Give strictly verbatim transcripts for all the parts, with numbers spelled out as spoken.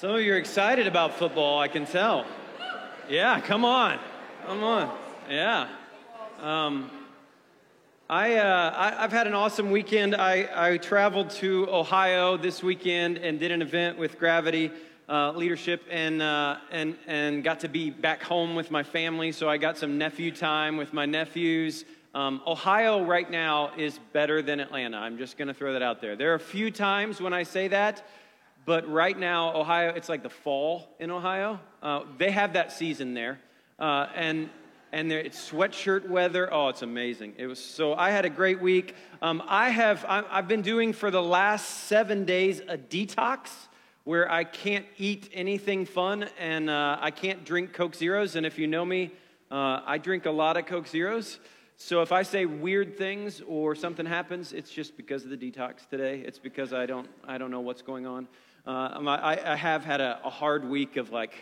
Some of you are excited about football, I can tell. Yeah, come on. Come on. Yeah. Um, I, uh, I, I've had an awesome weekend. I, I traveled to Ohio this weekend and did an event with Gravity uh, Leadership and, uh, and, and got to be back home with my family, so I got some nephew time with my nephews. Um, Ohio right now is better than Atlanta. I'm just going to throw that out there. There are a few times when I say that. But right now, Ohio, it's like the fall in Ohio. Uh, they have that season there. Uh, and and there, it's sweatshirt weather. Oh, it's amazing. It was so, I had a great week. Um, I have, I've been doing for the last seven days a detox where I can't eat anything fun and uh, I can't drink Coke Zeros. And if you know me, uh, I drink a lot of Coke Zeros. So if I say weird things or something happens, it's just because of the detox today. It's because I don't, I don't know what's going on. Uh, I, I have had a, a hard week of, like,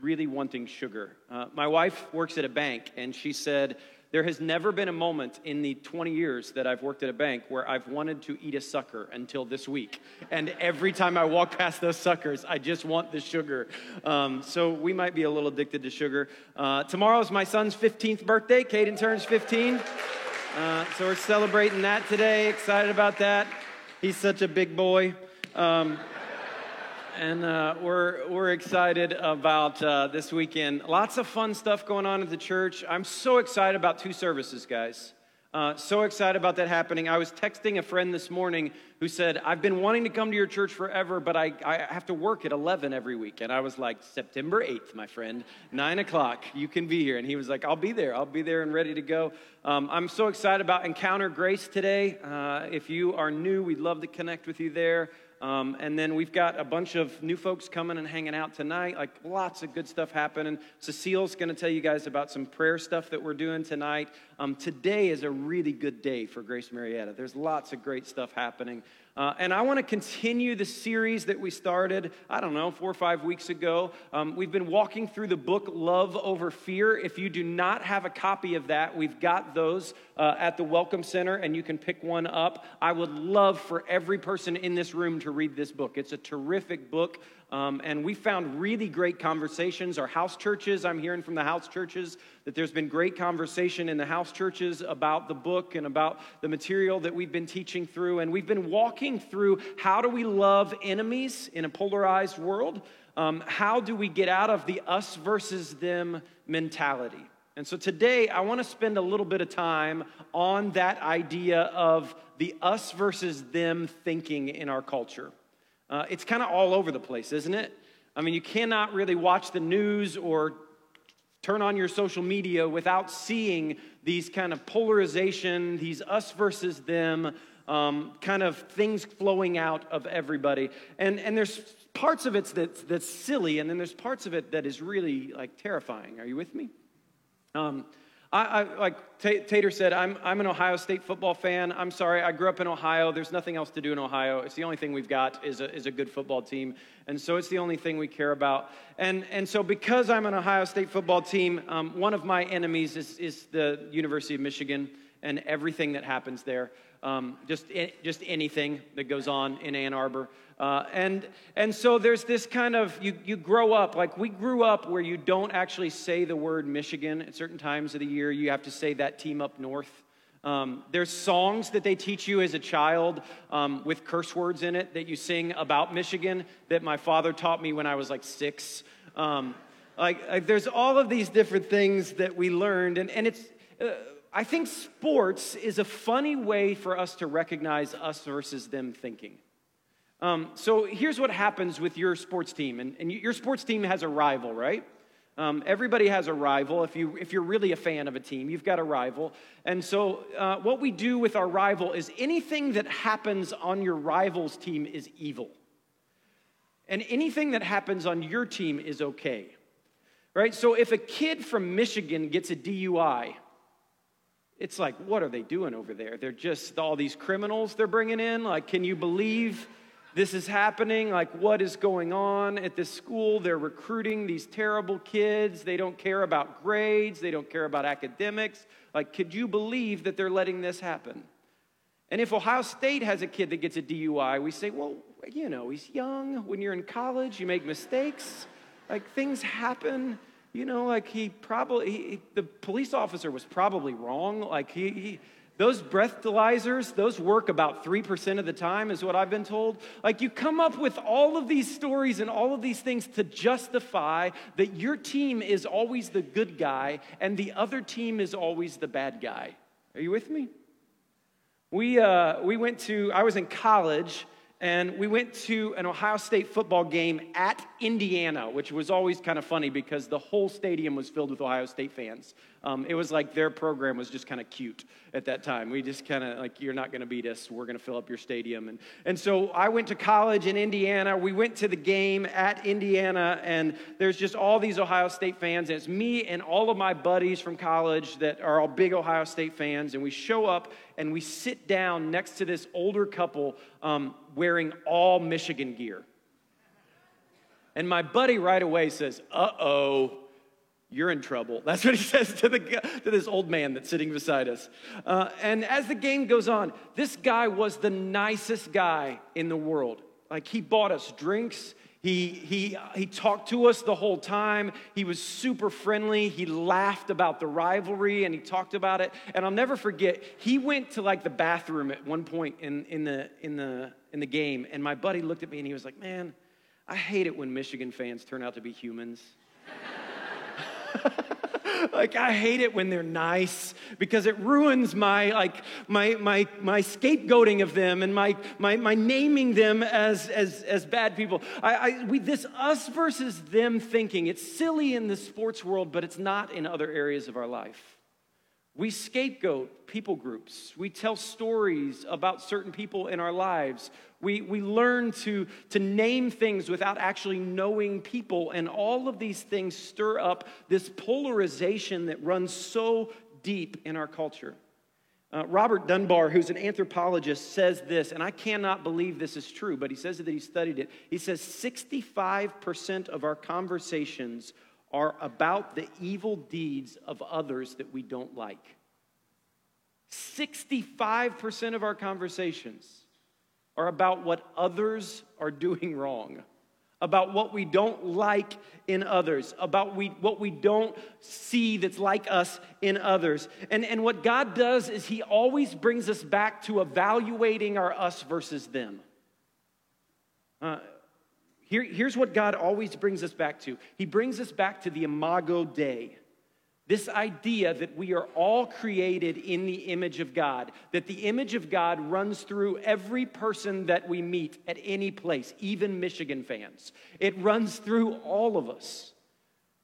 really wanting sugar. Uh, my wife works at a bank, and she said, there has never been a moment in the twenty years that I've worked at a bank where I've wanted to eat a sucker until this week. And every time I walk past those suckers, I just want the sugar. Um, so we might be a little addicted to sugar. Uh, tomorrow is my son's fifteenth birthday. Caden turns fifteen. Uh, so we're celebrating that today. Excited about that. He's such a big boy. Um And uh, we're we're excited about uh, this weekend. Lots of fun stuff going on at the church. I'm so excited about two services, guys. Uh, so excited about that happening. I was texting a friend this morning who said, I've been wanting to come to your church forever, but I, I have to work at eleven every week. And I was like, September eighth, my friend, nine o'clock, you can be here. And he was like, I'll be there. I'll be there and ready to go. Um, I'm so excited about Encounter Grace today. Uh, if you are new, we'd love to connect with you there. Um, and then we've got a bunch of new folks coming and hanging out tonight, like lots of good stuff happening. Cecile's going to tell you guys about some prayer stuff that we're doing tonight. Um, today is a really good day for Grace Marietta. There's lots of great stuff happening. Uh, and I want to continue the series that we started, I don't know, four or five weeks ago. Um, we've been walking through the book Love Over Fear. If you do not have a copy of that, we've got those uh, at the Welcome Center, and you can pick one up. I would love for every person in this room to read this book. It's a terrific book. Um, and we found really great conversations. Our house churches, I'm hearing from the house churches that there's been great conversation in the house churches about the book and about the material that we've been teaching through. And we've been walking through how do we love enemies in a polarized world? Um, how do we get out of the us versus them mentality? And so today I want to spend a little bit of time on that idea of the us versus them thinking in our culture. Uh, it's kind of all over the place, isn't it? I mean, you cannot really watch the news or turn on your social media without seeing these kind of polarization, these us versus them, um, kind of things flowing out of everybody. And and there's parts of it that's, that's silly, and then there's parts of it that is really, like, terrifying. Are you with me? Um I, I, like Tater said, I'm, I'm an Ohio State football fan. I'm sorry, I grew up in Ohio. There's nothing else to do in Ohio. It's the only thing we've got is a, is a good football team. And so it's the only thing we care about. And and so because I'm an Ohio State football team, um, one of my enemies is, is the University of Michigan and everything that happens there. Um, just just anything that goes on in Ann Arbor. Uh, and and so there's this kind of, you, you grow up, like we grew up where you don't actually say the word Michigan at certain times of the year. You have to say that team up north. Um, there's songs that they teach you as a child um, with curse words in it that you sing about Michigan that my father taught me when I was like six. Um, like, like there's all of these different things that we learned. And, and it's... Uh, I think sports is a funny way for us to recognize us versus them thinking. Um, so here's what happens with your sports team. And, and your sports team has a rival, right? Um, everybody has a rival. If, you, if you're really a fan of a team, you've got a rival. And so uh, what we do with our rival is anything that happens on your rival's team is evil. And anything that happens on your team is okay, right? So if a kid from Michigan gets a D U I... it's like, what are they doing over there? They're just all these criminals they're bringing in. Like, can you believe this is happening? Like, what is going on at this school? They're recruiting these terrible kids. They don't care about grades. They don't care about academics. Like, could you believe that they're letting this happen? And if Ohio State has a kid that gets a D U I, we say, well, you know, he's young. When you're in college, you make mistakes. Like, things happen. You know, like, he probably, he, the police officer was probably wrong. Like, he, he those breathalyzers, those work about three percent of the time is what I've been told. Like, you come up with all of these stories and all of these things to justify that your team is always the good guy and the other team is always the bad guy. Are you with me? We uh, we went to, I was in college, and we went to an Ohio State football game at Indiana, which was always kind of funny because the whole stadium was filled with Ohio State fans. Um, it was like their program was just kind of cute at that time. We just kind of like, you're not going to beat us. We're going to fill up your stadium. And, and so I went to college in Indiana. We went to the game at Indiana, and there's just all these Ohio State fans. And it's me and all of my buddies from college that are all big Ohio State fans, and we show up. And we sit down next to this older couple um, wearing all Michigan gear. And my buddy right away says, uh-oh, you're in trouble. That's what he says to the to this old man that's sitting beside us. Uh, and as the game goes on, this guy was the nicest guy in the world. Like, he bought us drinks. He he he talked to us the whole time. He was super friendly. He laughed about the rivalry, and he talked about it. And I'll never forget, he went to like the bathroom at one point in, in the in the in the game. And my buddy looked at me and he was like, "Man, I hate it when Michigan fans turn out to be humans." Like, I hate it when they're nice because it ruins my like my my my scapegoating of them and my my my naming them as as as bad people. I, I we this us versus them thinking, it's silly in the sports world, but it's not in other areas of our life. We scapegoat people groups. We tell stories about certain people in our lives. We, we learn to, to name things without actually knowing people. And all of these things stir up this polarization that runs so deep in our culture. Uh, Robert Dunbar, who's an anthropologist, says this, and I cannot believe this is true, but he says that he studied it. He says sixty-five percent of our conversations are about the evil deeds of others that we don't like. sixty-five percent of our conversations are about what others are doing wrong, about what we don't like in others, about we, what we don't see that's like us in others. And, and what God does is he always brings us back to evaluating our us versus them. Uh, Here, here's what God always brings us back to. He brings us back to the Imago Dei, this idea that we are all created in the image of God, that the image of God runs through every person that we meet at any place, even Michigan fans. It runs through all of us,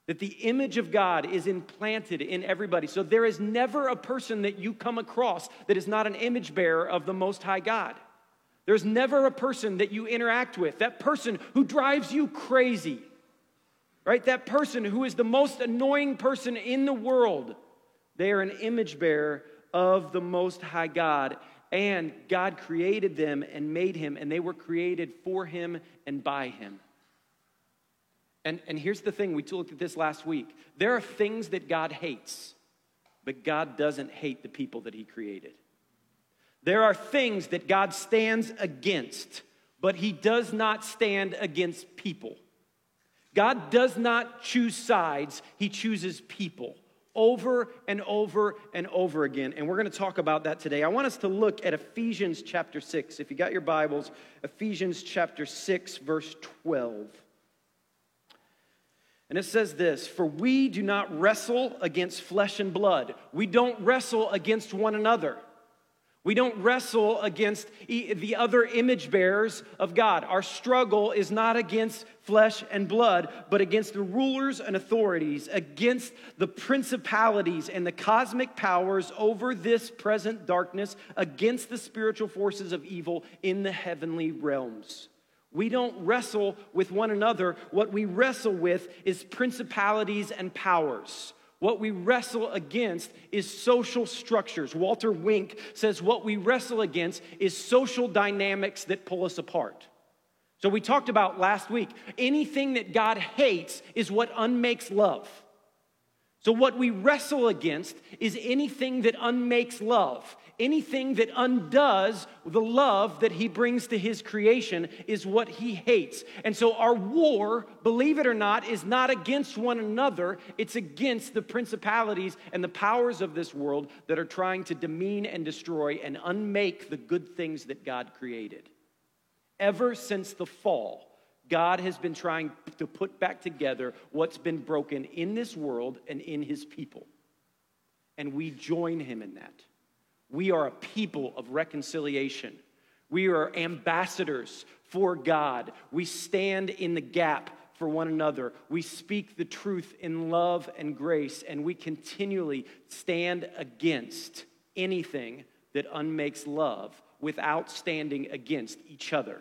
that the image of God is implanted in everybody. So there is never a person that you come across that is not an image bearer of the Most High God. There's never a person that you interact with, that person who drives you crazy, right? That person who is the most annoying person in the world. They are an image bearer of the Most High God, and God created them and made him, and they were created for him and by him. And, and here's the thing, we looked at this last week. There are things that God hates, but God doesn't hate the people that he created. There are things that God stands against, but he does not stand against people. God does not choose sides. He chooses people over and over and over again. And we're going to talk about that today. I want us to look at Ephesians chapter six. If you got your Bibles, Ephesians chapter six, verse twelve. And it says this, "For we do not wrestle against flesh and blood." We don't wrestle against one another. We don't wrestle against the other image bearers of God. Our struggle is not against flesh and blood, but against the rulers and authorities, against the principalities and the cosmic powers over this present darkness, against the spiritual forces of evil in the heavenly realms. We don't wrestle with one another. What we wrestle with is principalities and powers. What we wrestle against is social structures. Walter Wink says what we wrestle against is social dynamics that pull us apart. So we talked about last week, anything that God hates is what unmakes love. So what we wrestle against is anything that unmakes love. Anything that undoes the love that he brings to his creation is what he hates. And so our war, believe it or not, is not against one another. It's against the principalities and the powers of this world that are trying to demean and destroy and unmake the good things that God created. Ever since the fall, God has been trying to put back together what's been broken in this world and in his people. And we join him in that. We are a people of reconciliation. We are ambassadors for God. We stand in the gap for one another. We speak the truth in love and grace, and we continually stand against anything that unmakes love without standing against each other.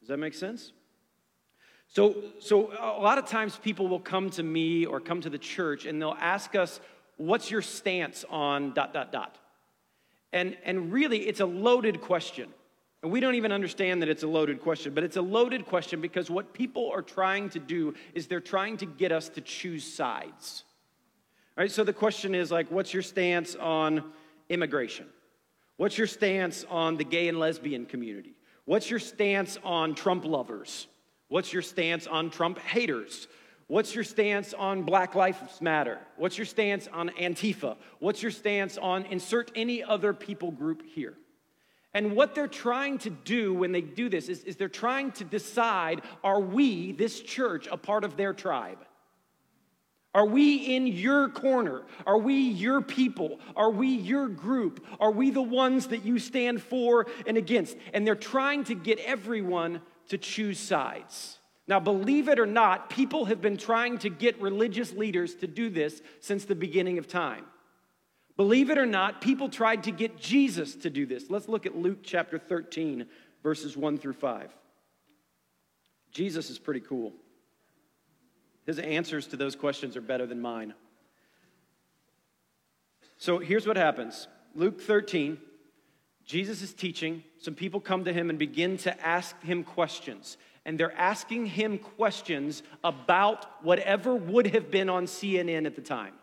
Does that make sense? So, so a lot of times people will come to me or come to the church, and they'll ask us, what's your stance on dot, dot, dot? And, and really, it's a loaded question. And we don't even understand that it's a loaded question, but it's a loaded question because what people are trying to do is they're trying to get us to choose sides. All right, so the question is like, what's your stance on immigration? What's your stance on the gay and lesbian community? What's your stance on Trump lovers? What's your stance on Trump haters? What's your stance on Black Lives Matter? What's your stance on Antifa? What's your stance on insert any other people group here? And what they're trying to do when they do this is, is they're trying to decide, are we, this church, a part of their tribe? Are we in your corner? Are we your people? Are we your group? Are we the ones that you stand for and against? And they're trying to get everyone to choose sides. Now, believe it or not, people have been trying to get religious leaders to do this since the beginning of time. Believe it or not, people tried to get Jesus to do this. Let's look at Luke chapter thirteen, verses one through five. Jesus is pretty cool. His answers to those questions are better than mine. So here's what happens. Luke thirteen, Jesus is teaching. Some people come to him and begin to ask him questions. And they're asking him questions about whatever would have been on C N N at the time,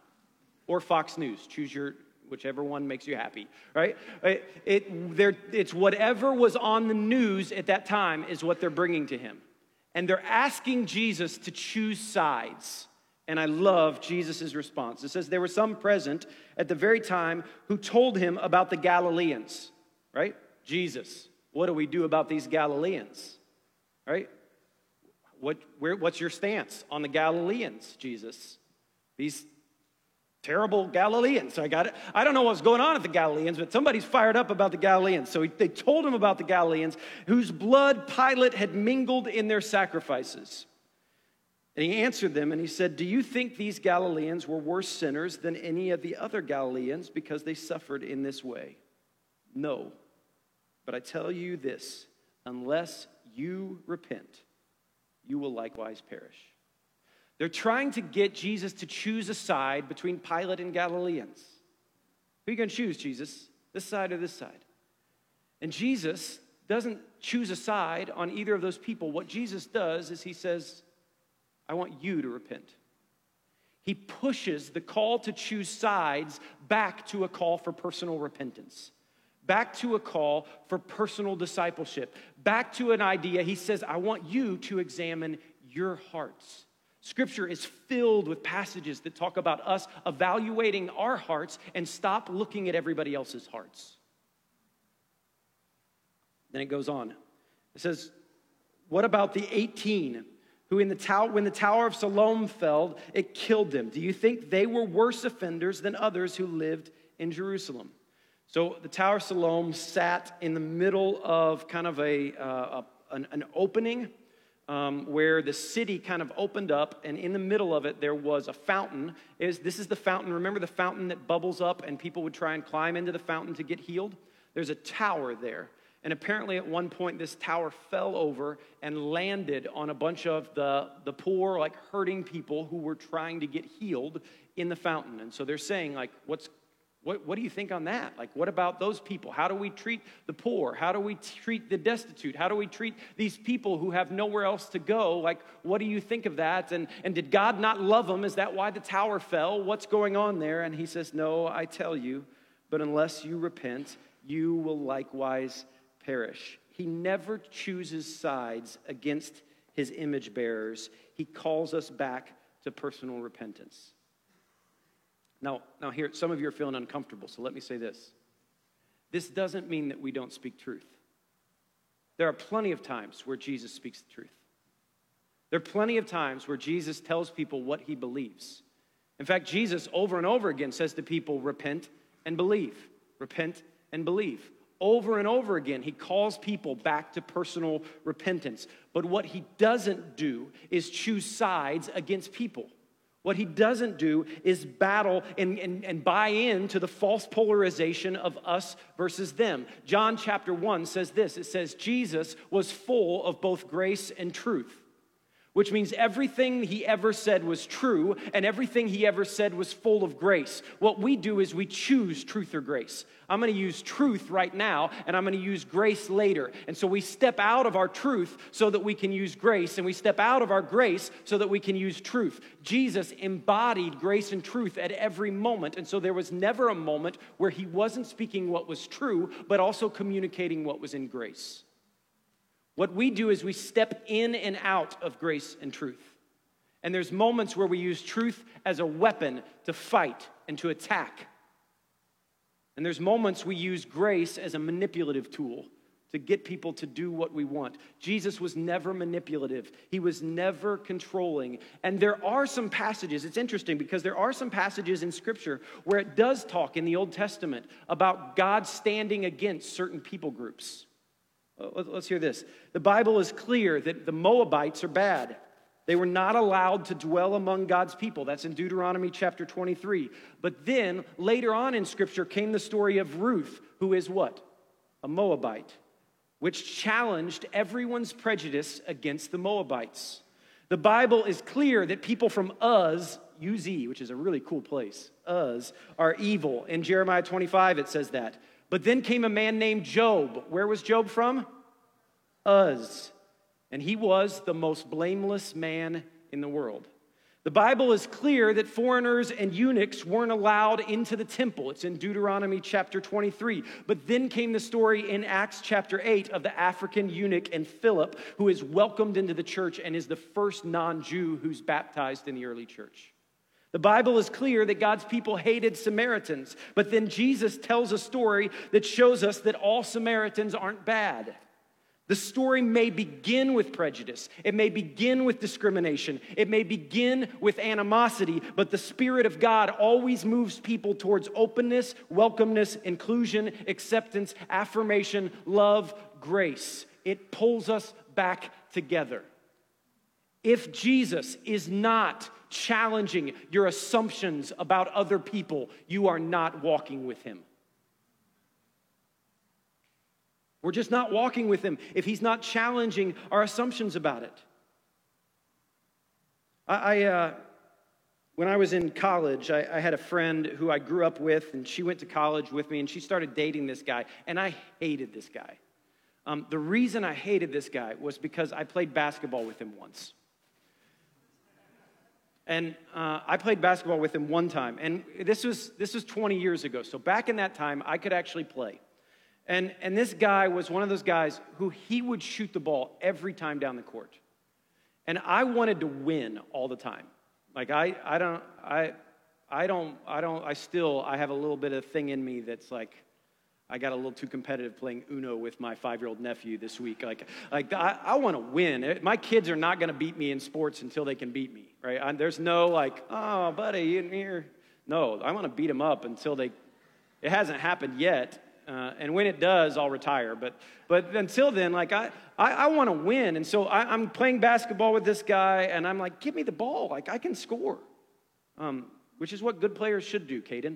or Fox News. Choose your, whichever one makes you happy, right? It, it, it's whatever was on the news at that time is what they're bringing to him. And they're asking Jesus to choose sides. And I love Jesus' response. It says, there were some present at the very time who told him about the Galileans, right? Jesus, what do we do about these Galileans? Right? What, where, what's your stance on the Galileans, Jesus? These terrible Galileans. I got it. I don't know what's going on at the Galileans, but somebody's fired up about the Galileans. So he, they told him about the Galileans, whose blood Pilate had mingled in their sacrifices. And he answered them, and he said, do you think these Galileans were worse sinners than any of the other Galileans because they suffered in this way? No. But I tell you this, unless you repent, you will likewise perish. They're trying to get Jesus to choose a side between Pilate and Galileans. Who are you going to choose, Jesus? This side or this side? And Jesus doesn't choose a side on either of those people. What Jesus does is he says, I want you to repent. He pushes the call to choose sides back to a call for personal repentance. Back to a call for personal discipleship. Back to an idea. He says, I want you to examine your hearts. Scripture is filled with passages that talk about us evaluating our hearts and stop looking at everybody else's hearts. Then it goes on. It says, what about the eighteen who in the tower, when the Tower of Siloam fell, it killed them? Do you think they were worse offenders than others who lived in Jerusalem? So the Tower of Siloam sat in the middle of kind of a, uh, a an, an opening um, where the city kind of opened up, and in the middle of it there was a fountain. It was, this is the fountain. Remember the fountain that bubbles up and people would try and climb into the fountain to get healed? There's a tower there. And apparently at one point this tower fell over and landed on a bunch of the, the poor, like hurting people who were trying to get healed in the fountain. And so they're saying, like, what's What, what do you think on that? Like, what about those people? How do we treat the poor? How do we treat the destitute? How do we treat these people who have nowhere else to go? Like, what do you think of that? And, and did God not love them? Is that why the tower fell? What's going on there? And he says, no, I tell you, but unless you repent, you will likewise perish. He never chooses sides against his image bearers. He calls us back to personal repentance. Now, now here, some of you are feeling uncomfortable, so let me say this. This doesn't mean that we don't speak truth. There are plenty of times where Jesus speaks the truth. There are plenty of times where Jesus tells people what he believes. In fact, Jesus over and over again says to people, repent and believe, repent and believe. Over and over again, he calls people back to personal repentance. But what he doesn't do is choose sides against people. What he doesn't do is battle and, and, and buy into the false polarization of us versus them. John chapter one says this. It says, Jesus was full of both grace and truth, which means everything he ever said was true and everything he ever said was full of grace. What we do is we choose truth or grace. I'm going to use truth right now and I'm going to use grace later. And so we step out of our truth so that we can use grace, and we step out of our grace so that we can use truth. Jesus embodied grace and truth at every moment, and so there was never a moment where he wasn't speaking what was true but also communicating what was in grace. What we do is we step in and out of grace and truth. And there's moments where we use truth as a weapon to fight and to attack. And there's moments we use grace as a manipulative tool to get people to do what we want. Jesus was never manipulative. He was never controlling. And there are some passages, it's interesting because there are some passages in Scripture where it does talk in the Old Testament about God standing against certain people groups. Let's hear this. The Bible is clear that the Moabites are bad. They were not allowed to dwell among God's people. That's in Deuteronomy chapter twenty-three. But then later on in Scripture came the story of Ruth, who is what? A Moabite, which challenged everyone's prejudice against the Moabites. The Bible is clear that people from Uz, U Z, which is a really cool place, Uz, are evil. In Jeremiah twenty-five, it says that. But then came a man named Job. Where was Job from? Uz. And he was the most blameless man in the world. The Bible is clear that foreigners and eunuchs weren't allowed into the temple. It's in Deuteronomy chapter twenty-three. But then came the story in Acts chapter eight of the African eunuch and Philip, who is welcomed into the church and is the first non-Jew who's baptized in the early church. The Bible is clear that God's people hated Samaritans, but then Jesus tells a story that shows us that all Samaritans aren't bad. The story may begin with prejudice. It may begin with discrimination. It may begin with animosity, but the Spirit of God always moves people towards openness, welcomeness, inclusion, acceptance, affirmation, love, grace. It pulls us back together. If Jesus is not challenging your assumptions about other people, you are not walking with him. We're just not walking with him if he's not challenging our assumptions about it. I, I uh, when I was in college, I, I had a friend who I grew up with, and she went to college with me, and she started dating this guy, and I hated this guy. Um, the reason I hated this guy was because I played basketball with him once. And uh, I played basketball with him one time, and this was this was twenty years ago. So back in that time, I could actually play. And and this guy was one of those guys who he would shoot the ball every time down the court, and I wanted to win all the time. Like I I don't I I don't I don't I still I have a little bit of thing in me that's like, I got a little too competitive playing Uno with my five-year-old nephew this week. Like, like I, I want to win. My kids are not going to beat me in sports until they can beat me, right? I, there's no like, oh, buddy, you're no. I want to beat them up until they. It hasn't happened yet, uh, and when it does, I'll retire. But, but until then, like I, I, I want to win, and so I, I'm playing basketball with this guy, and I'm like, give me the ball, like I can score, um, which is what good players should do, Caden.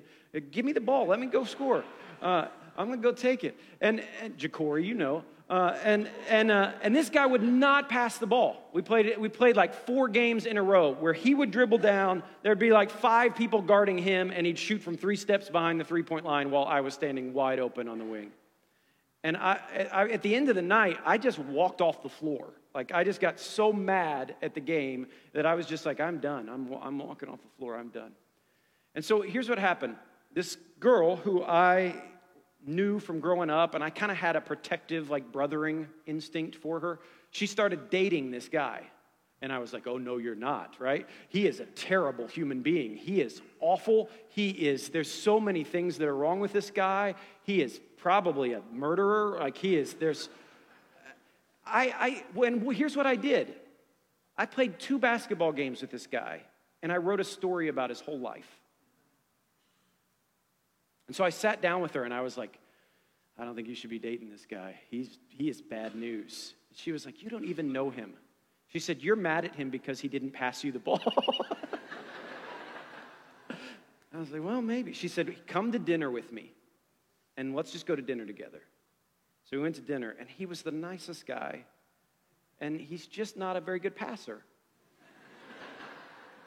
Give me the ball, let me go score. Uh, I'm going to go take it. And, and Jacory, you know, Uh, and and uh, and this guy would not pass the ball. We played we played like four games in a row where he would dribble down. There'd be like five people guarding him, and he'd shoot from three steps behind the three-point line while I was standing wide open on the wing. And I, I at the end of the night, I just walked off the floor. Like, I just got so mad at the game that I was just like, I'm done. I'm I'm walking off the floor. I'm done. And so here's what happened. This girl who I knew from growing up, and I kind of had a protective, like, brothering instinct for her. She started dating this guy, and I was like, oh, no, you're not, right? He is a terrible human being. He is awful. He is, there's so many things that are wrong with this guy. He is probably a murderer. Like, he is, there's, I, I, when, well, here's what I did. I played two basketball games with this guy, and I wrote a story about his whole life. And so I sat down with her, and I was like, I don't think you should be dating this guy. He's he is bad news. She was like, you don't even know him. She said, you're mad at him because he didn't pass you the ball. I was like, well, maybe. She said, come to dinner with me, and let's just go to dinner together. So we went to dinner, and he was the nicest guy, and he's just not a very good passer.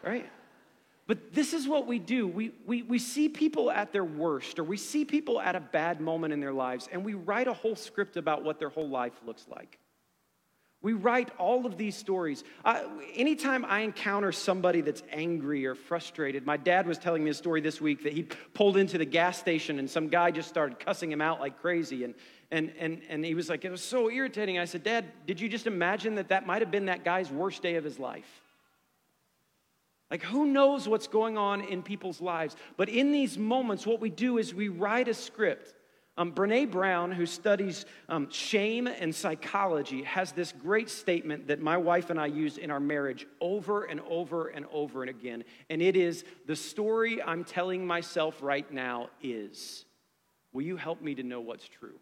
Right? But this is what we do. We, we we see people at their worst, or we see people at a bad moment in their lives, and we write a whole script about what their whole life looks like. We write all of these stories. I, anytime I encounter somebody that's angry or frustrated, my dad was telling me a story this week that he pulled into the gas station, and some guy just started cussing him out like crazy, and and and and he was like, it was so irritating. I said, Dad, did you just imagine that that might have been that guy's worst day of his life? Like, who knows what's going on in people's lives? But in these moments, what we do is we write a script. Um, Brene Brown, who studies um, shame and psychology, has this great statement that my wife and I use in our marriage over and over and over and again. And it is, the story I'm telling myself right now is, will you help me to know what's true?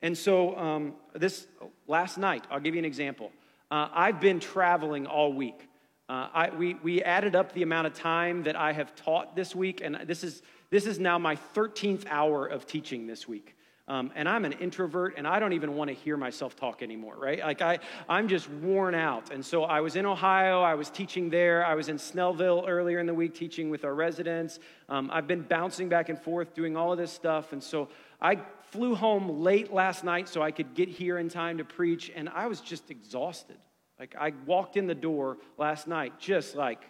And so um, this last night, I'll give you an example. Uh, I've been traveling all week. Uh, I, we, we added up the amount of time that I have taught this week, and this is this is now my thirteenth hour of teaching this week. Um, and I'm an introvert, and I don't even want to hear myself talk anymore, right? Like, I, I'm just worn out. And so I was in Ohio. I was teaching there. I was in Snellville earlier in the week teaching with our residents. Um, I've been bouncing back and forth doing all of this stuff. And so I flew home late last night so I could get here in time to preach, and I was just exhausted. Like, I walked in the door last night just like,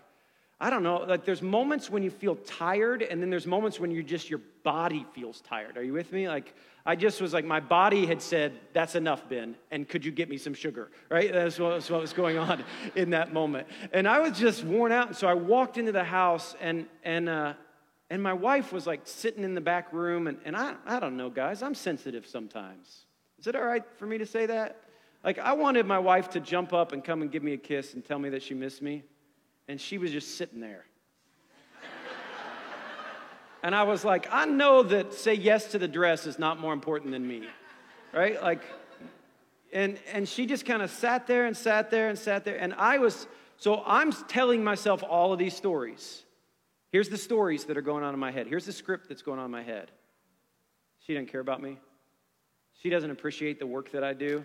I don't know, like, there's moments when you feel tired, and then there's moments when you just, your body feels tired. Are you with me? Like, I just was like, my body had said, that's enough, Ben, and could you get me some sugar, right? That's what, that's what was going on in that moment. And I was just worn out, and so I walked into the house, and and uh, and my wife was, like, sitting in the back room, and, and I, I don't know, guys, I'm sensitive sometimes. Is it all right for me to say that? Like, I wanted my wife to jump up and come and give me a kiss and tell me that she missed me, and she was just sitting there. And I was like, I know that say yes to the dress is not more important than me, right? Like, and and she just kind of sat there and sat there and sat there, and I was, so I'm telling myself all of these stories. Here's the stories that are going on in my head. Here's the script that's going on in my head. She doesn't care about me. She doesn't appreciate the work that I do.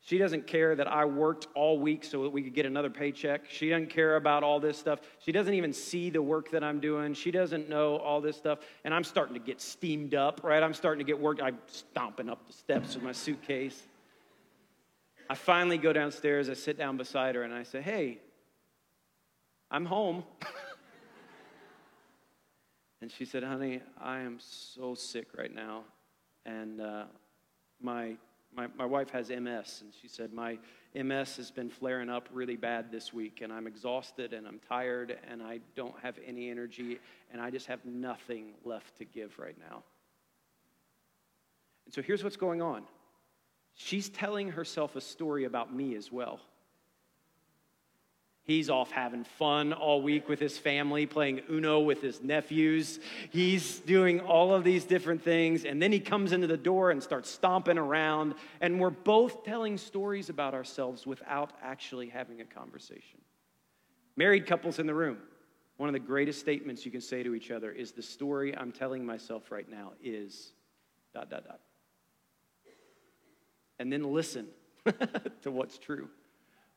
She doesn't care that I worked all week so that we could get another paycheck. She doesn't care about all this stuff. She doesn't even see the work that I'm doing. She doesn't know all this stuff. And I'm starting to get steamed up, right? I'm starting to get worked. I'm stomping up the steps with my suitcase. I finally go downstairs. I sit down beside her, and I say, hey, I'm home. And she said, honey, I am so sick right now. And uh, my... My, my wife has M S, and she said, my M S has been flaring up really bad this week, and I'm exhausted, and I'm tired, and I don't have any energy, and I just have nothing left to give right now. And so here's what's going on. She's telling herself a story about me as well. He's off having fun all week with his family, playing Uno with his nephews. He's doing all of these different things, and then he comes into the door and starts stomping around, and we're both telling stories about ourselves without actually having a conversation. Married couples in the room, one of the greatest statements you can say to each other is, the story I'm telling myself right now is dot, dot, dot. and then listen to what's true.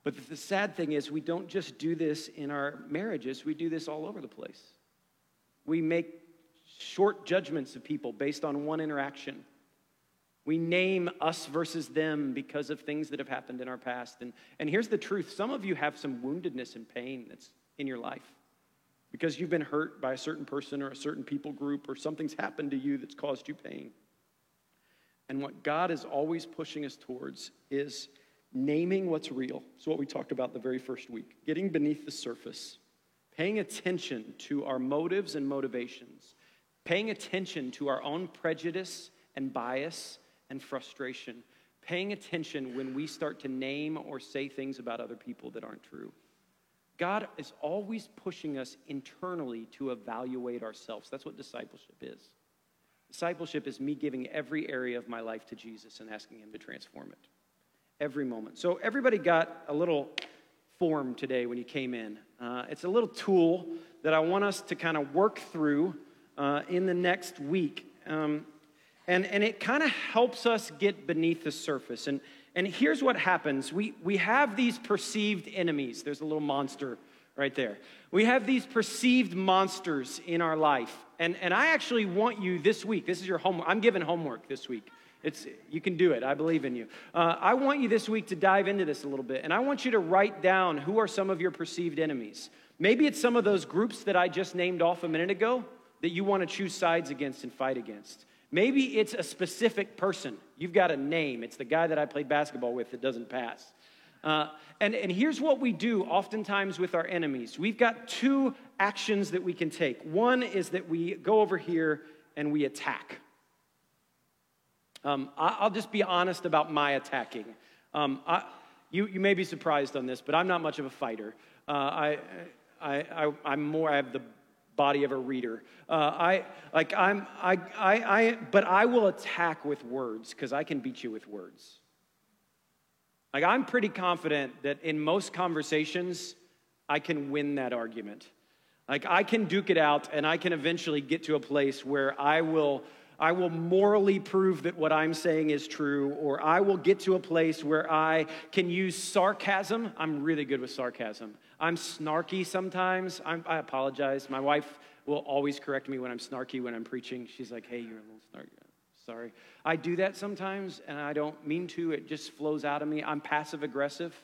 But the sad thing is, we don't just do this in our marriages. We do this all over the place. We make short judgments of people based on one interaction. We name us versus them because of things that have happened in our past. And, and here's the truth. Some of you have some woundedness and pain that's in your life because you've been hurt by a certain person or a certain people group, or something's happened to you that's caused you pain. And what God is always pushing us towards is naming what's real. It's what we talked about the very first week. Getting beneath the surface. Paying attention to our motives and motivations. Paying attention to our own prejudice and bias and frustration. Paying attention when we start to name or say things about other people that aren't true. God is always pushing us internally to evaluate ourselves. That's what discipleship is. Discipleship is me giving every area of my life to Jesus and asking him to transform it. Every moment. So everybody got a little form today when you came in. Uh, it's a little tool that I want us to kind of work through uh, in the next week. Um, and, and it kind of helps us get beneath the surface. And, and here's what happens. We, we have these perceived enemies. There's a little monster right there. We have these perceived monsters in our life. And, and I actually want you this week, this is your homework. I'm giving homework this week. It's, you can do it. I believe in you. Uh, I want you this week to dive into this a little bit, and I want you to write down who are some of your perceived enemies. Maybe it's some of those groups that I just named off a minute ago that you want to choose sides against and fight against. Maybe it's a specific person. You've got a name. It's the guy that I played basketball with that doesn't pass. Uh, and, and here's what we do oftentimes with our enemies. We've got two actions that we can take. One is that we go over here and we attack. Um, I'll just be honest about my attacking. Um, I, you, you may be surprised on this, but I'm not much of a fighter. Uh, I, I, I, I'm more. I have the body of a reader. Uh, I like. I'm. I. I. I but I will attack with words because I can beat you with words. Like, I'm pretty confident that in most conversations, I can win that argument. Like, I can duke it out, and I can eventually get to a place where I will. I will morally prove that what I'm saying is true, or I will get to a place where I can use sarcasm. I'm really good with sarcasm. I'm snarky sometimes. I'm, I apologize. My wife will always correct me when I'm snarky when I'm preaching. She's like, hey, you're a little snarky. Sorry. I do that sometimes, and I don't mean to. It just flows out of me. I'm passive-aggressive.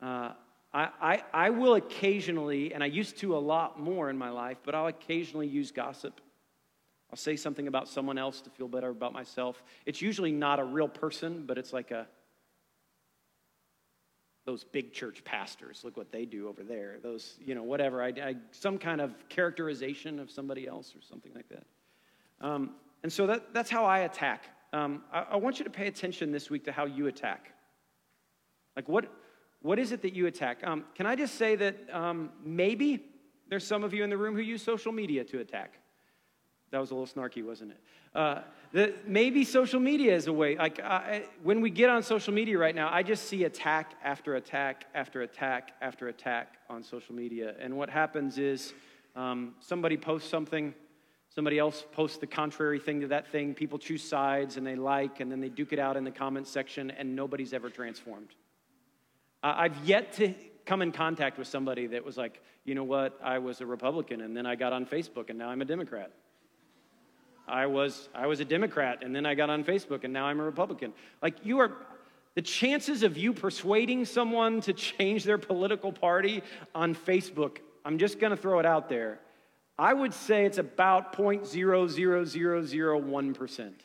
Uh, I, I, I will occasionally, and I used to a lot more in my life, but I'll occasionally use gossip. I'll say something about someone else to feel better about myself. It's usually not a real person, but it's like a, those big church pastors, look what they do over there. Those, you know, whatever, I, I, some kind of characterization of somebody else or something like that. Um, and so that, that's how I attack. Um, I, I want you to pay attention this week to how you attack. Like, what, what is it that you attack? Um, can I just say that um, maybe there's some of you in the room who use social media to attack. That was a little snarky, wasn't it? Uh, the, maybe social media is a way. Like I, when we get on social media right now, I just see attack after attack after attack after attack on social media. And what happens is um, somebody posts something, somebody else posts the contrary thing to that thing. People choose sides, and they like, and then they duke it out in the comment section, and nobody's ever transformed. Uh, I've yet to come in contact with somebody that was like, you know what, I was a Republican, and then I got on Facebook, and now I'm a Democrat. I was I was a Democrat, and then I got on Facebook, and now I'm a Republican. Like, you are, the chances of you persuading someone to change their political party on Facebook, I'm just going to throw it out there. I would say it's about zero point zero zero zero zero one percent.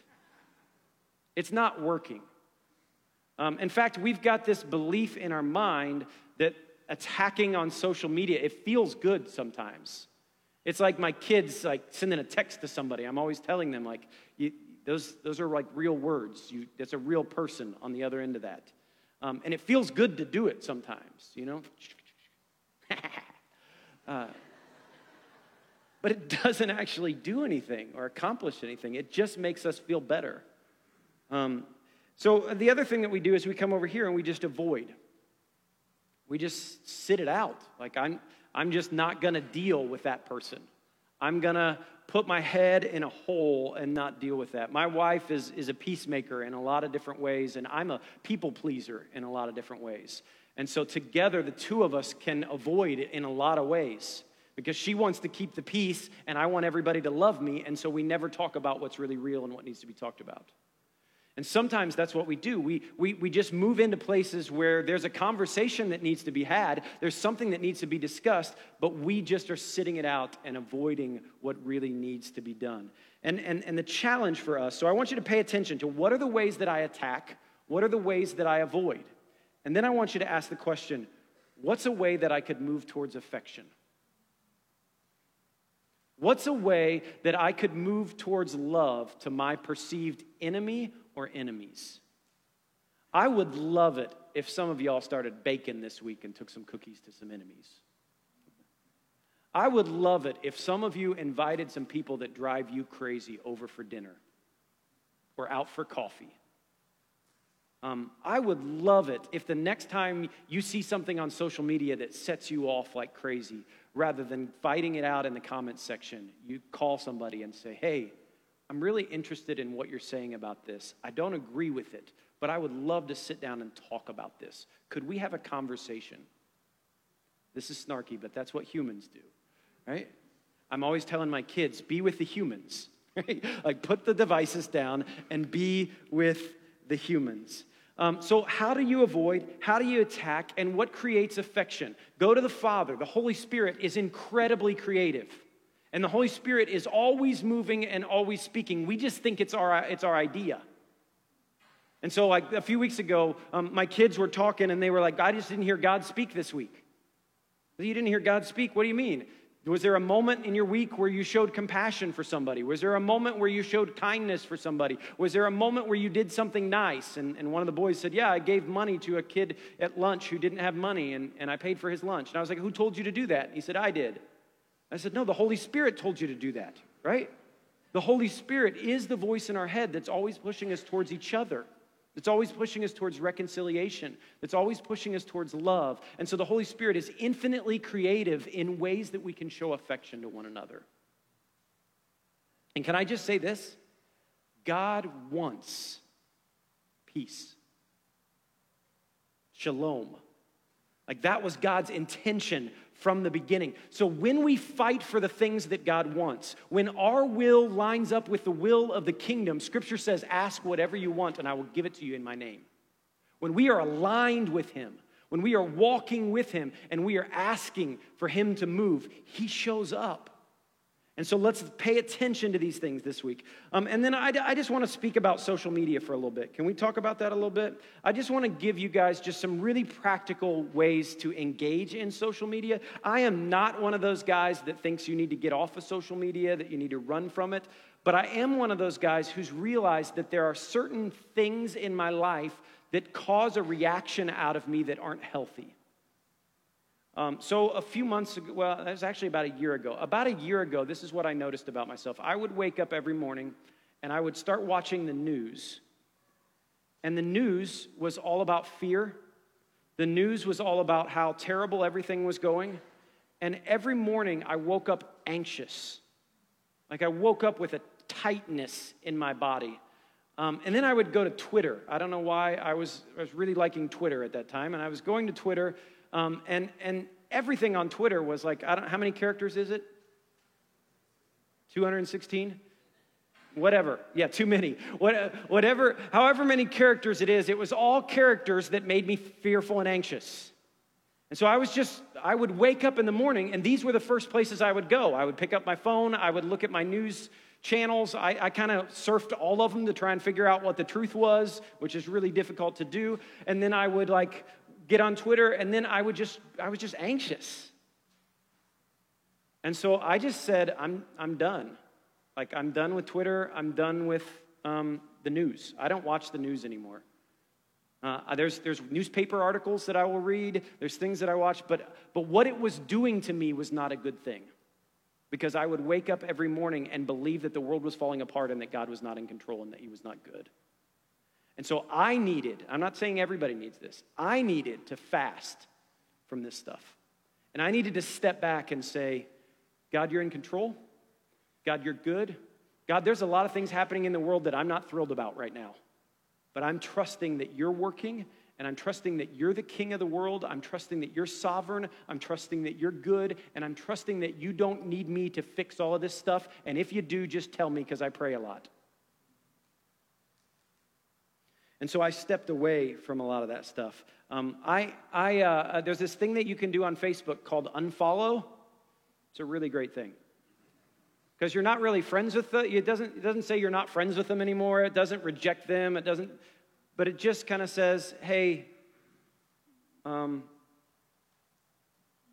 It's not working. Um, in fact, we've got this belief in our mind that attacking on social media, it feels good sometimes. It's like my kids, like, sending a text to somebody. I'm always telling them, like, you, those those are, like, real words. You, that's a real person on the other end of that. Um, and it feels good to do it sometimes, you know? uh, but it doesn't actually do anything or accomplish anything. It just makes us feel better. Um, so the other thing that we do is we come over here and we just avoid. We just sit it out. Like, I'm... I'm just not going to deal with that person. I'm going to put my head in a hole and not deal with that. My wife is, is a peacemaker in a lot of different ways, and I'm a people pleaser in a lot of different ways. And so together, the two of us can avoid it in a lot of ways because she wants to keep the peace, and I want everybody to love me, and so we never talk about what's really real and what needs to be talked about. And sometimes that's what we do. We, we, we just move into places where there's a conversation that needs to be had. There's something that needs to be discussed, but we just are sitting it out and avoiding what really needs to be done. And, and, and the challenge for us, so I want you to pay attention to what are the ways that I attack? What are the ways that I avoid? And then I want you to ask the question, what's a way that I could move towards affection? What's a way that I could move towards love to my perceived enemy or enemies? I would love it if some of y'all started baking this week and took some cookies to some enemies. I would love it if some of you invited some people that drive you crazy over for dinner or out for coffee. Um, I would love it if the next time you see something on social media that sets you off like crazy, rather than fighting it out in the comments section, you call somebody and say, hey, I'm really interested in what you're saying about this. I don't agree with it, but I would love to sit down and talk about this. Could we have a conversation? This is snarky, but that's what humans do, right? I'm always telling my kids, be with the humans, right? Like, put the devices down and be with the humans. Um, so how do you avoid, how do you attack, and what creates affection? Go to the Father. The Holy Spirit is incredibly creative. And the Holy Spirit is always moving and always speaking. We just think it's our it's our idea. And so, like, a few weeks ago, um, my kids were talking, and they were like, I just didn't hear God speak this week. You didn't hear God speak? What do you mean? Was there a moment in your week where you showed compassion for somebody? Was there a moment where you showed kindness for somebody? Was there a moment where you did something nice? And, and one of the boys said, yeah, I gave money to a kid at lunch who didn't have money, and, and I paid for his lunch. And I was like, who told you to do that? And he said, I did. I said, no, the Holy Spirit told you to do that, right? The Holy Spirit is the voice in our head that's always pushing us towards each other, that's always pushing us towards reconciliation, that's always pushing us towards love. And so the Holy Spirit is infinitely creative in ways that we can show affection to one another. And can I just say this? God wants peace. Shalom. Like, that was God's intention from the beginning. So when we fight for the things that God wants, when our will lines up with the will of the kingdom, Scripture says, ask whatever you want and I will give it to you in my name. When we are aligned with him, when we are walking with him and we are asking for him to move, he shows up. And so let's pay attention to these things this week. Um, and then I, I just want to speak about social media for a little bit. Can we talk about that a little bit? I just want to give you guys just some really practical ways to engage in social media. I am not one of those guys that thinks you need to get off of social media, that you need to run from it. But I am one of those guys who's realized that there are certain things in my life that cause a reaction out of me that aren't healthy. Um, so a few months ago, well, that was actually about a year ago. About a year ago, this is what I noticed about myself. I would wake up every morning, and I would start watching the news. And the news was all about fear. The news was all about how terrible everything was going. And every morning, I woke up anxious. Like, I woke up with a tightness in my body. Um, and then I would go to Twitter. I don't know why. I was, I was really liking Twitter at that time, and I was going to Twitter. Um, and and everything on Twitter was like, I don't, how many characters is it? two hundred sixteen? Whatever. Yeah, too many. What, whatever, however many characters it is, it was all characters that made me fearful and anxious. And so I was just, I would wake up in the morning, and these were the first places I would go. I would pick up my phone. I would look at my news channels. I, I kind of surfed all of them to try and figure out what the truth was, which is really difficult to do. And then I would, like, get on Twitter, and then I would just, I was just anxious. And so I just said, I'm, I'm done. Like, I'm done with Twitter. I'm done with um, the news. I don't watch the news anymore. Uh, there's, there's newspaper articles that I will read. There's things that I watch, but, but what it was doing to me was not a good thing, because I would wake up every morning and believe that the world was falling apart and that God was not in control and that he was not good. And so I needed, I'm not saying everybody needs this, I needed to fast from this stuff. And I needed to step back and say, God, you're in control. God, you're good. God, there's a lot of things happening in the world that I'm not thrilled about right now, but I'm trusting that you're working, and I'm trusting that you're the king of the world. I'm trusting that you're sovereign. I'm trusting that you're good, and I'm trusting that you don't need me to fix all of this stuff, and if you do, just tell me because I pray a lot. And so I stepped away from a lot of that stuff. Um, I, I uh, there's this thing that you can do on Facebook called unfollow. It's a really great thing because you're not really friends with them. It doesn't, it doesn't say you're not friends with them anymore. It doesn't reject them. It doesn't, but it just kind of says, hey, um,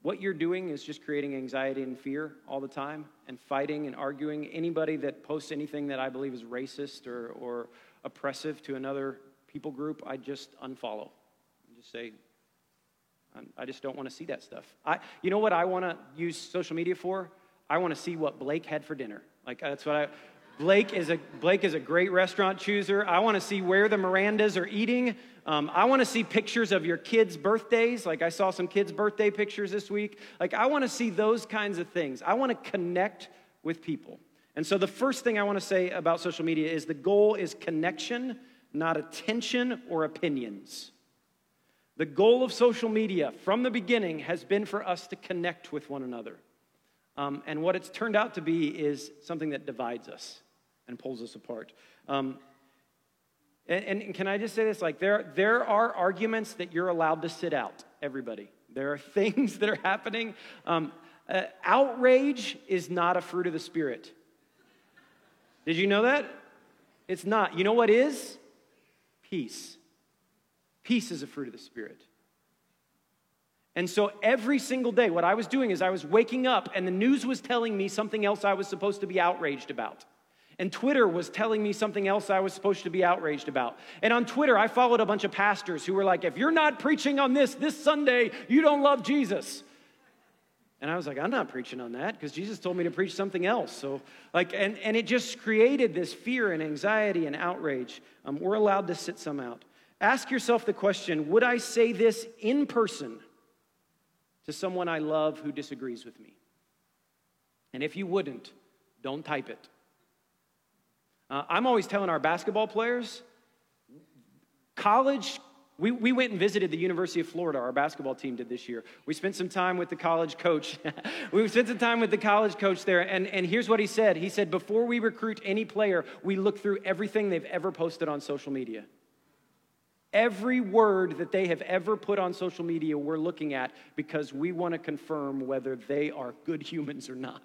what you're doing is just creating anxiety and fear all the time and fighting and arguing. Anybody that posts anything that I believe is racist or or oppressive to another people group, I just unfollow. I just say, I'm, I just don't want to see that stuff. I, you know what I want to use social media for? I want to see what Blake had for dinner. Like that's what I. Blake is a Blake is a great restaurant chooser. I want to see where the Mirandas are eating. Um, I want to see pictures of your kids' birthdays. Like I saw some kids' birthday pictures this week. Like I want to see those kinds of things. I want to connect with people. And so the first thing I want to say about social media is the goal is connection, not attention or opinions. The goal of social media from the beginning has been for us to connect with one another. Um, and what it's turned out to be is something that divides us and pulls us apart. Um, and, and can I just say this? Like there, there are arguments that you're allowed to sit out, everybody. There are things that are happening. Um, uh, outrage is not a fruit of the Spirit. Did you know that? It's not. You know what is? Peace. Peace is a fruit of the Spirit. And so every single day, what I was doing is I was waking up and the news was telling me something else I was supposed to be outraged about. And Twitter was telling me something else I was supposed to be outraged about. And on Twitter, I followed a bunch of pastors who were like, if you're not preaching on this, this Sunday, you don't love Jesus. And I was like, I'm not preaching on that because Jesus told me to preach something else. So, like, and, and it just created this fear and anxiety and outrage. Um, we're allowed to sit some out. Ask yourself the question, would I say this in person to someone I love who disagrees with me? And if you wouldn't, don't type it. Uh, I'm always telling our basketball players, college We we went and visited the University of Florida, our basketball team did this year. We spent some time with the college coach. we spent some time with the college coach there, and, and here's what he said. He said, before we recruit any player, we look through everything they've ever posted on social media. Every word that they have ever put on social media, we're looking at because we want to confirm whether they are good humans or not.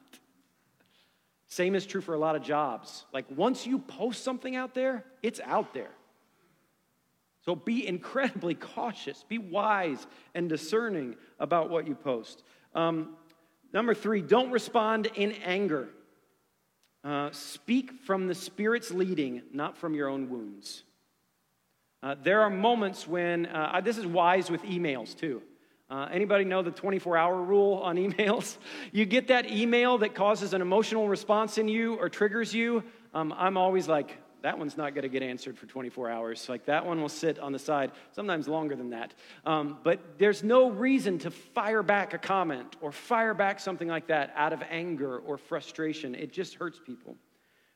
Same is true for a lot of jobs. Like once you post something out there, it's out there. So be incredibly cautious. Be wise and discerning about what you post. Um, number three, don't respond in anger. Uh, speak from the Spirit's leading, not from your own wounds. Uh, there are moments when, uh, I, this is wise with emails too. Uh, anybody know the twenty-four hour rule on emails? You get that email that causes an emotional response in you or triggers you, um, I'm always like, that one's not going to get answered for twenty-four hours. Like that one will sit on the side, sometimes longer than that. Um, but there's no reason to fire back a comment or fire back something like that out of anger or frustration. It just hurts people.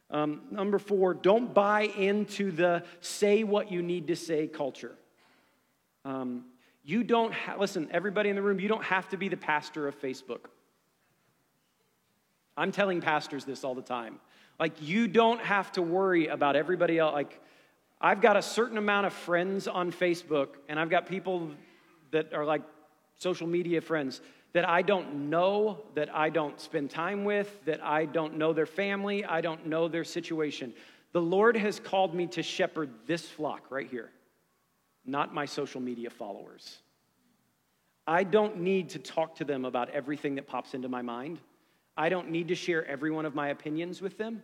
Um, number four, don't buy into the say what you need to say culture. Um, you don't, ha- listen, everybody in the room, you don't have to be the pastor of Facebook. I'm telling pastors this all the time. Like, you don't have to worry about everybody else. Like, I've got a certain amount of friends on Facebook, and I've got people that are like social media friends that I don't know, that I don't spend time with, that I don't know their family, I don't know their situation. The Lord has called me to shepherd this flock right here, not my social media followers. I don't need to talk to them about everything that pops into my mind. I don't need to share every one of my opinions with them.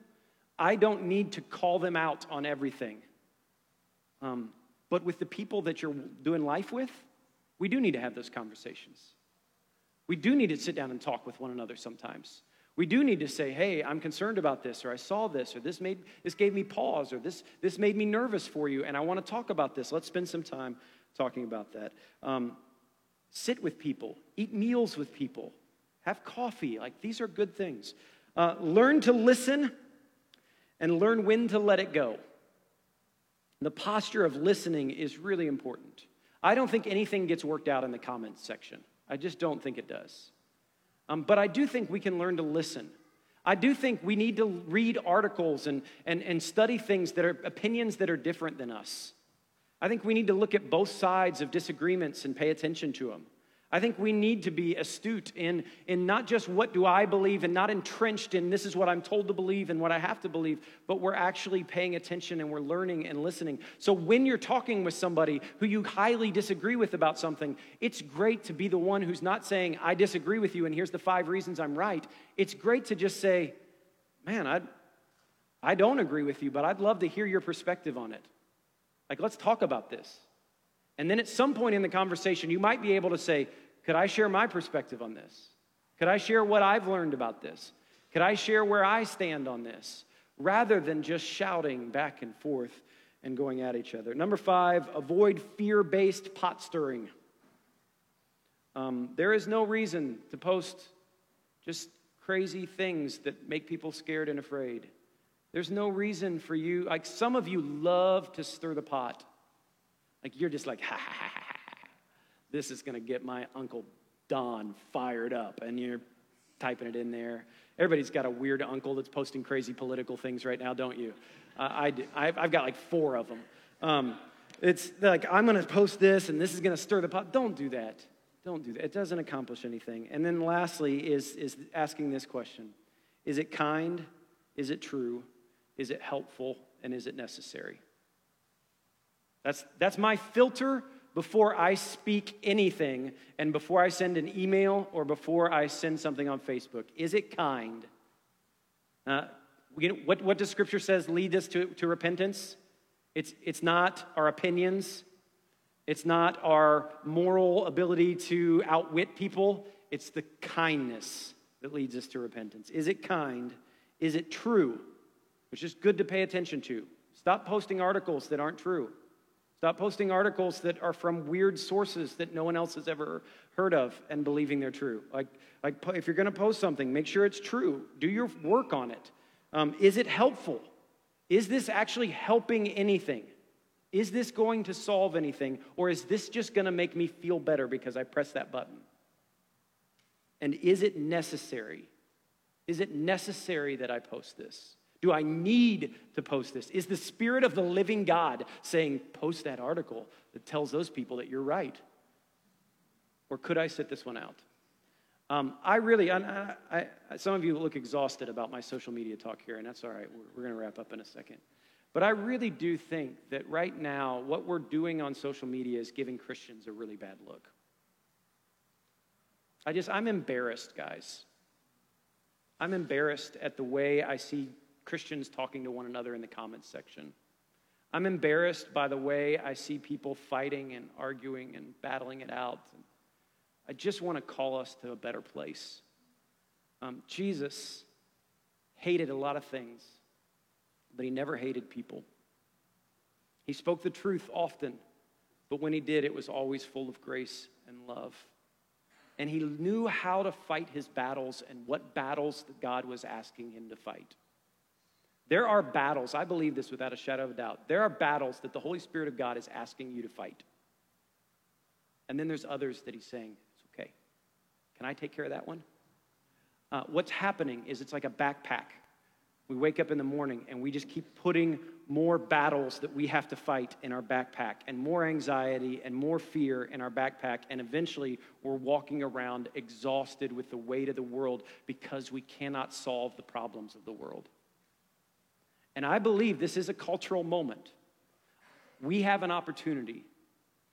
I don't need to call them out on everything. Um, but with the people that you're doing life with, we do need to have those conversations. We do need to sit down and talk with one another sometimes. We do need to say, hey, I'm concerned about this, or I saw this, or this made this gave me pause, or this this made me nervous for you, and I want to talk about this. Let's spend some time talking about that. Um, sit with people. Eat meals with people. Have coffee. Like, these are good things. Uh, learn to listen and learn when to let it go. The posture of listening is really important. I don't think anything gets worked out in the comments section. I just don't think it does. Um, but I do think we can learn to listen. I do think we need to read articles and, and, and study things that are opinions that are different than us. I think we need to look at both sides of disagreements and pay attention to them. I think we need to be astute in, in not just what do I believe and not entrenched in this is what I'm told to believe and what I have to believe, but we're actually paying attention and we're learning and listening. So when you're talking with somebody who you highly disagree with about something, it's great to be the one who's not saying, I disagree with you and here's the five reasons I'm right. It's great to just say, man, I, I don't agree with you, but I'd love to hear your perspective on it. Like, let's talk about this. And then at some point in the conversation, you might be able to say, could I share my perspective on this? Could I share what I've learned about this? Could I share where I stand on this? Rather than just shouting back and forth and going at each other. Number five, avoid fear-based pot stirring. Um, there is no reason to post just crazy things that make people scared and afraid. There's no reason for you, like some of you love to stir the pot. Like you're just like, ha, ha, ha, ha. This is going to get my Uncle Don fired up. And you're typing it in there. Everybody's got a weird uncle that's posting crazy political things right now, don't you? Uh, I do. I've got like four of them. Um, it's like, I'm going to post this, and this is going to stir the pot. Don't do that. Don't do that. It doesn't accomplish anything. And then lastly is, is asking this question. Is it kind? Is it true? Is it helpful? And is it necessary? That's, that's my filter before I speak anything and before I send an email or before I send something on Facebook. Is it kind? Uh, you know, what, what does Scripture says lead us to, to repentance? It's, it's not our opinions. It's not our moral ability to outwit people. It's the kindness that leads us to repentance. Is it kind? Is it true? Which is good to pay attention to. Stop posting articles that aren't true. Stop posting articles that are from weird sources that no one else has ever heard of and believing they're true. Like, like if you're going to post something, make sure it's true. Do your work on it. Um, is it helpful? Is this actually helping anything? Is this going to solve anything? Or is this just going to make me feel better because I pressed that button? And is it necessary? Is it necessary that I post this? Do I need to post this? Is the Spirit of the living God saying, post that article that tells those people that you're right? Or could I sit this one out? Um, I really, I, I, I, some of you look exhausted about my social media talk here, and that's all right. We're, we're going to wrap up in a second. But I really do think that right now, what we're doing on social media is giving Christians a really bad look. I just, I'm embarrassed, guys. I'm embarrassed at the way I see Christians talking to one another in the comments section. I'm embarrassed by the way I see people fighting and arguing and battling it out. I just want to call us to a better place. Um, Jesus hated a lot of things, but he never hated people. He spoke the truth often, but when he did, it was always full of grace and love. And he knew how to fight his battles and what battles that God was asking him to fight. There are battles, I believe this without a shadow of a doubt, there are battles that the Holy Spirit of God is asking you to fight. And then there's others that he's saying, it's okay. Can I take care of that one? Uh, what's happening is it's like a backpack. We wake up in the morning and we just keep putting more battles that we have to fight in our backpack and more anxiety and more fear in our backpack. And eventually we're walking around exhausted with the weight of the world because we cannot solve the problems of the world. And I believe this is a cultural moment. We have an opportunity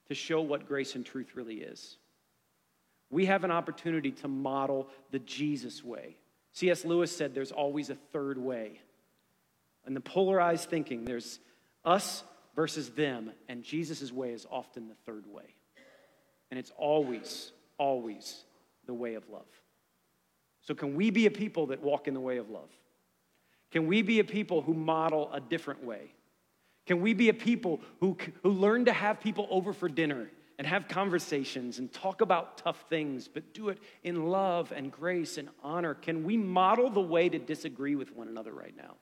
to show what grace and truth really is. We have an opportunity to model the Jesus way. C S Lewis said there's always a third way. And the polarized thinking, there's us versus them, and Jesus' way is often the third way. And it's always, always the way of love. So can we be a people that walk in the way of love? Can we be a people who model a different way? Can we be a people who, who learn to have people over for dinner and have conversations and talk about tough things, but do it in love and grace and honor. Can we model the way to disagree with one another right now?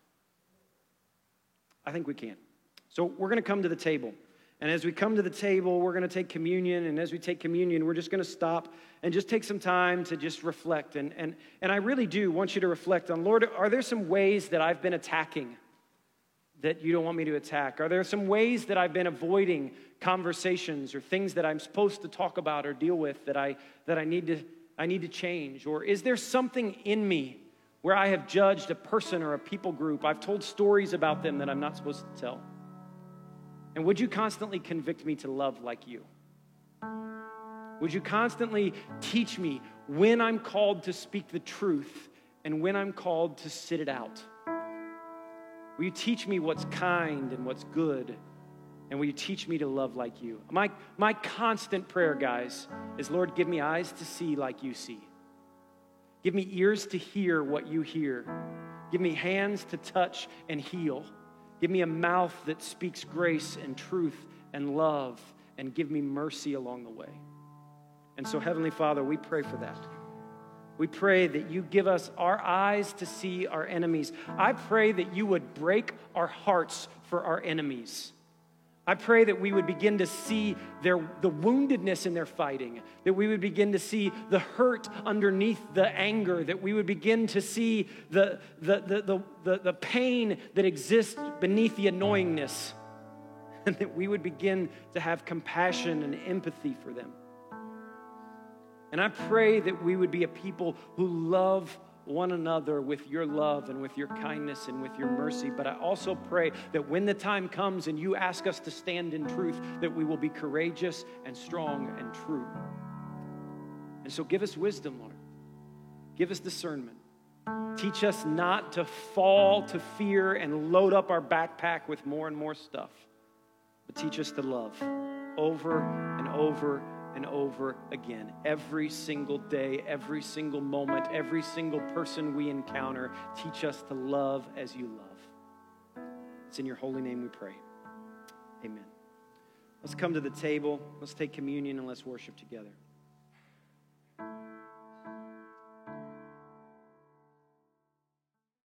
I think we can. So we're going to come to the table. And as we come to the table, we're going to take communion. And as we take communion, we're just going to stop and just take some time to just reflect. And, and, and I really do want you to reflect on, Lord, are there some ways that I've been attacking that you don't want me to attack? Are there some ways that I've been avoiding conversations or things that I'm supposed to talk about or deal with that I that I need to I need to change? Or is there something in me where I have judged a person or a people group? I've told stories about them that I'm not supposed to tell. And would you constantly convict me to love like you? Would you constantly teach me when I'm called to speak the truth and when I'm called to sit it out? Will you teach me what's kind and what's good? And will you teach me to love like you? My, my constant prayer, guys, is, Lord, give me eyes to see like you see. Give me ears to hear what you hear. Give me hands to touch and heal. Give me a mouth that speaks grace and truth and love, and give me mercy along the way. And so, Heavenly Father, we pray for that. We pray that you give us our eyes to see our enemies. I pray that you would break our hearts for our enemies. I pray that we would begin to see their, the woundedness in their fighting, that we would begin to see the hurt underneath the anger, that we would begin to see the, the, the, the, the, the pain that exists beneath the annoyingness, and that we would begin to have compassion and empathy for them. And I pray that we would be a people who love one another with your love and with your kindness and with your mercy. But I also pray that when the time comes and you ask us to stand in truth, that we will be courageous and strong and true. And so give us wisdom, Lord. Give us discernment. Teach us not to fall to fear and load up our backpack with more and more stuff, but teach us to love over and over and over again, every single day, every single moment, every single person we encounter. Teach us to love as you love. It's in your holy name we pray. Amen. Let's come to the table. Let's take communion and let's worship together.